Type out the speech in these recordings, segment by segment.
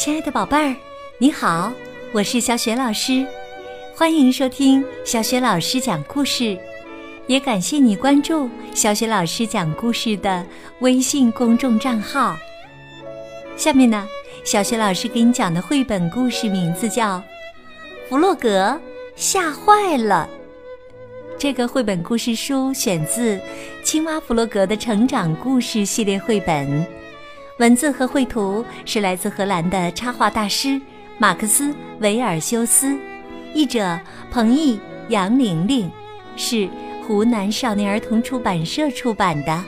亲爱的宝贝儿，你好，我是小雪老师，欢迎收听小雪老师讲故事，也感谢你关注小雪老师讲故事的微信公众账号。下面呢，小雪老师给你讲的绘本故事名字叫《弗洛格吓坏了》。这个绘本故事书选自《青蛙弗洛格的成长故事》系列绘本，文字和绘图是来自荷兰的插画大师马克思·维尔修斯，译者彭毅、杨玲玲，是湖南少年儿童出版社出版的。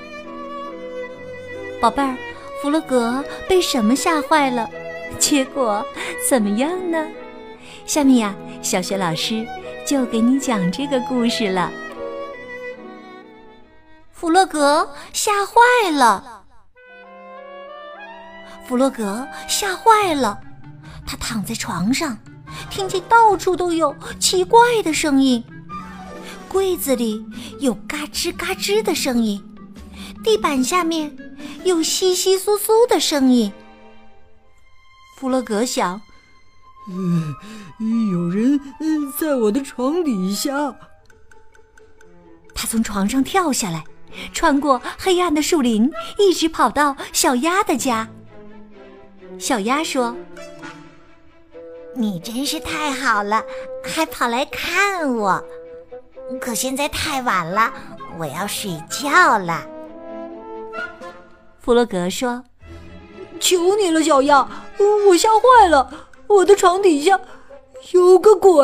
宝贝儿，弗洛格被什么吓坏了？结果怎么样呢？下面呀，小雪老师就给你讲这个故事了。弗洛格吓坏了。弗洛格吓坏了，他躺在床上，听见到处都有奇怪的声音。柜子里有嘎吱嘎吱的声音，地板下面有窸窸窣窣的声音。弗洛格想，有人在我的床底下。他从床上跳下来，穿过黑暗的树林，一直跑到小鸭的家。小鸭说，你真是太好了，还跑来看我，可现在太晚了，我要睡觉了。弗洛格说，求你了，小鸭，我吓坏了，我的床底下有个鬼。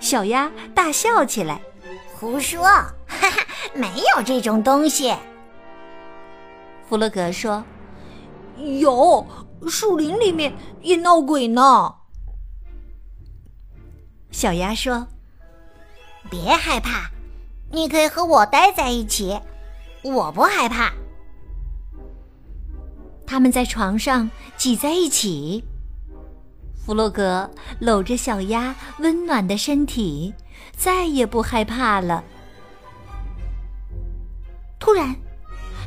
小鸭大笑起来，胡说，哈哈，没有这种东西。弗洛格说，有，树林里面也闹鬼呢。小鸭说，别害怕，你可以和我待在一起，我不害怕。他们在床上挤在一起，弗洛格搂着小鸭温暖的身体，再也不害怕了。突然，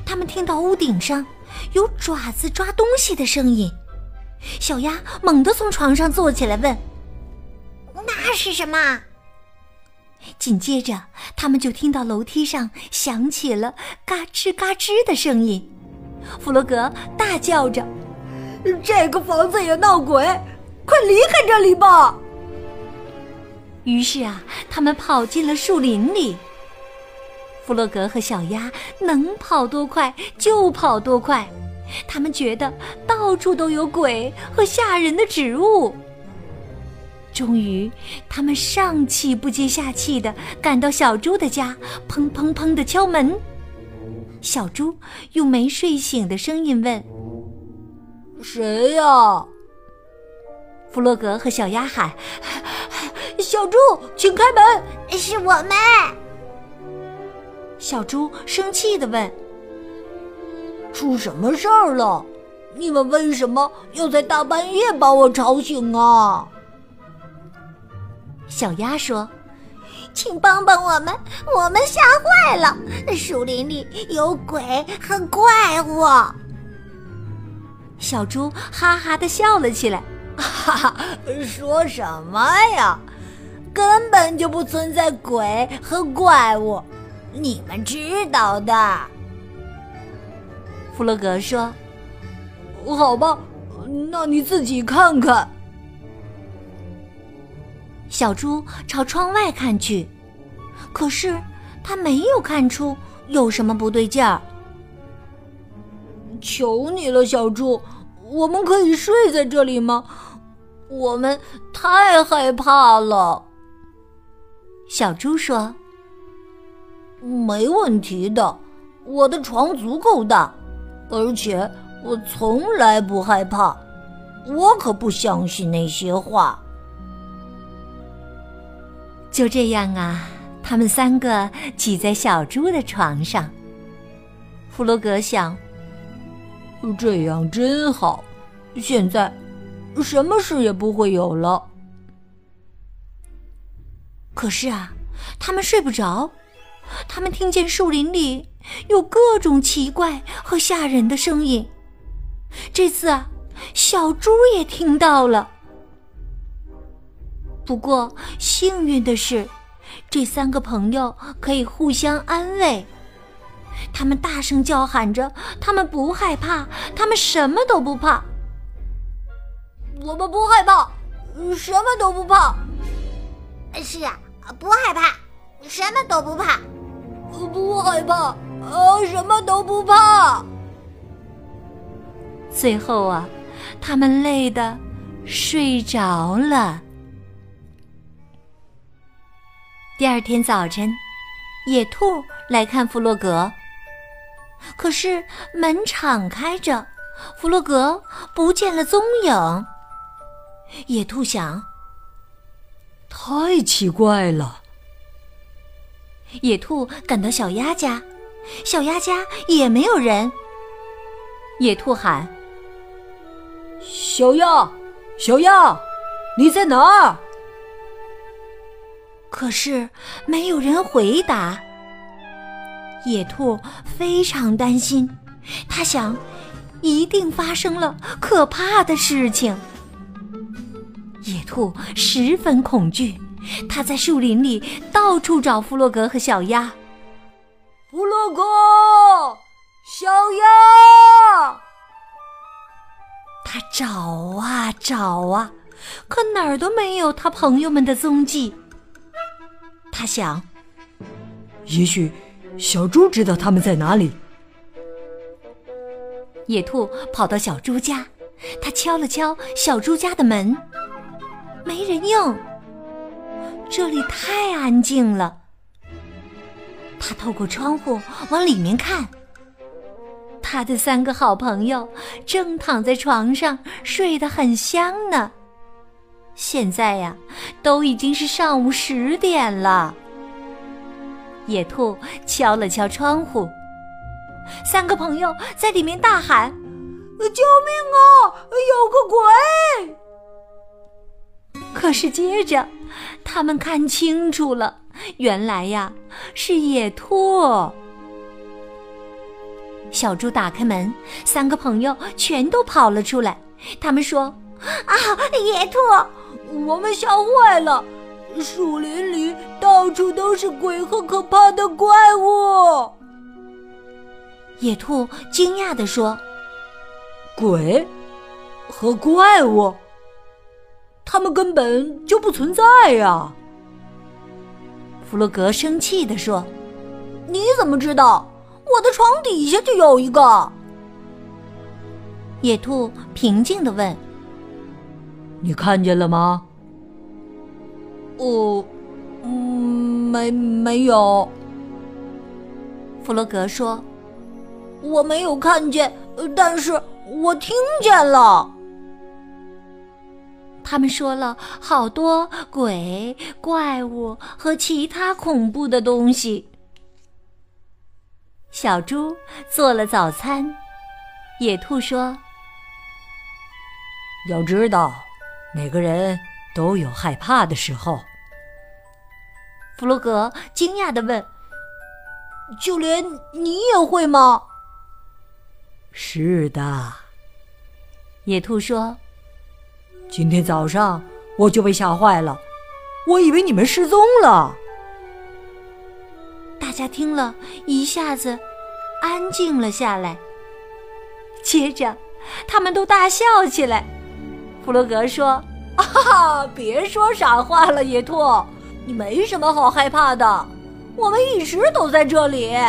他们听到屋顶上有爪子抓东西的声音，小鸭猛地从床上坐起来，问，那是什么？紧接着，他们就听到楼梯上响起了嘎吱嘎吱的声音。弗洛格大叫着，这个房子也闹鬼，快离开这里吧。于是啊，他们跑进了树林里。弗洛格和小鸭能跑多快就跑多快，他们觉得到处都有鬼和吓人的植物。终于，他们上气不接下气地赶到小猪的家，砰砰砰地敲门。小猪用没睡醒的声音问，谁呀？弗洛格和小鸭喊，小猪，请开门。是我们。小猪生气地问，出什么事儿了？你们为什么要在大半夜把我吵醒啊？小鸭说，请帮帮我们，我们吓坏了，树林里有鬼和怪物。小猪哈哈地笑了起来，哈哈，说什么呀，根本就不存在鬼和怪物，你们知道的。弗洛格说，好吧，那你自己看看。小猪朝窗外看去，可是他没有看出有什么不对劲儿。求你了，小猪，我们可以睡在这里吗？我们太害怕了。小猪说，没问题的，我的床足够大，而且我从来不害怕，我可不相信那些话。就这样啊，他们三个挤在小猪的床上。弗洛格想，这样真好，现在什么事也不会有了。可是啊，他们睡不着，他们听见树林里有各种奇怪和吓人的声音，这次啊，小猪也听到了。不过幸运的是，这三个朋友可以互相安慰。他们大声叫喊着，他们不害怕，他们什么都不怕。我们不害怕，什么都不怕。是啊，不害怕，什么都不怕。不害怕，什么都不怕。最后啊，他们累得睡着了。第二天早晨，野兔来看弗洛格，可是门敞开着，弗洛格不见了踪影。野兔想，太奇怪了。野兔赶到小鸭家，小鸭家也没有人。野兔喊：“小鸭，小鸭，你在哪儿？”可是没有人回答。野兔非常担心，他想，一定发生了可怕的事情。野兔十分恐惧，他在树林里到处找弗洛格和小鸭。弗洛格，小鸭！他找啊找啊，可哪儿都没有他朋友们的踪迹。他想，也许小猪知道他们在哪里。野兔跑到小猪家，他敲了敲小猪家的门，没人应。这里太安静了。他透过窗户往里面看，他的三个好朋友正躺在床上睡得很香呢。现在呀，都已经是上午10点了。野兔敲了敲窗户，三个朋友在里面大喊：“救命啊，有个鬼！”可是接着，他们看清楚了，原来呀，是野兔。小猪打开门，三个朋友全都跑了出来，他们说：“啊，野兔！我们吓坏了，树林里到处都是鬼和可怕的怪物。”野兔惊讶地说：“鬼和怪物？他们根本就不存在呀！”弗洛格生气地说：“你怎么知道？我的床底下就有一个。”野兔平静地问：“你看见了吗？”“哦，没有。”弗洛格说：“我没有看见，但是我听见了。”他们说了好多鬼、怪物和其他恐怖的东西。小猪做了早餐，野兔说：“要知道，每个人都有害怕的时候。”弗洛格惊讶地问：“就连你也会吗？”“是的。”野兔说：“今天早上我就被吓坏了，我以为你们失踪了。”大家听了一下子安静了下来，接着他们都大笑起来。弗洛格说：“啊，别说傻话了，野兔，你没什么好害怕的，我们一直都在这里。” (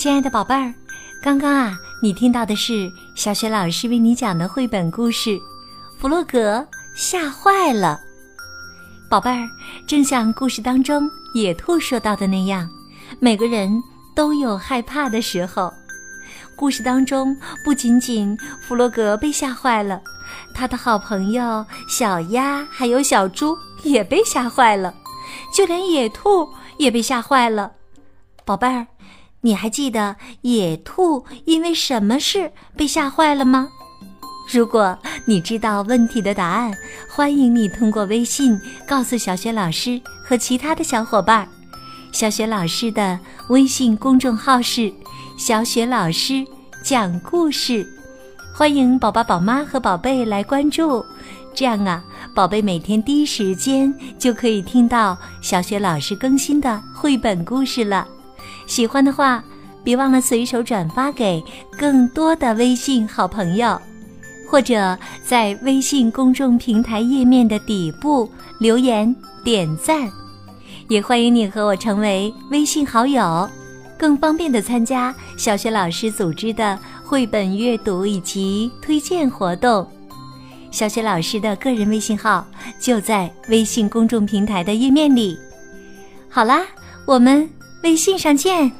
亲爱的宝贝儿，刚刚啊，你听到的是小雪老师为你讲的绘本故事《弗洛格吓坏了》。宝贝儿，正像故事当中野兔说到的那样，每个人都有害怕的时候。故事当中不仅仅弗洛格被吓坏了，他的好朋友小鸭还有小猪也被吓坏了，就连野兔也被吓坏了。宝贝儿，你还记得野兔因为什么事被吓坏了吗？如果你知道问题的答案，欢迎你通过微信告诉小雪老师和其他的小伙伴。小雪老师的微信公众号是小雪老师讲故事，欢迎宝宝、宝妈和宝贝来关注。这样啊，宝贝每天第一时间就可以听到小雪老师更新的绘本故事了。喜欢的话，别忘了随手转发给更多的微信好朋友，或者在微信公众平台页面的底部留言点赞。也欢迎你和我成为微信好友，更方便地参加小雪老师组织的绘本阅读以及推荐活动。小雪老师的个人微信号就在微信公众平台的页面里。好啦，我们微信上见。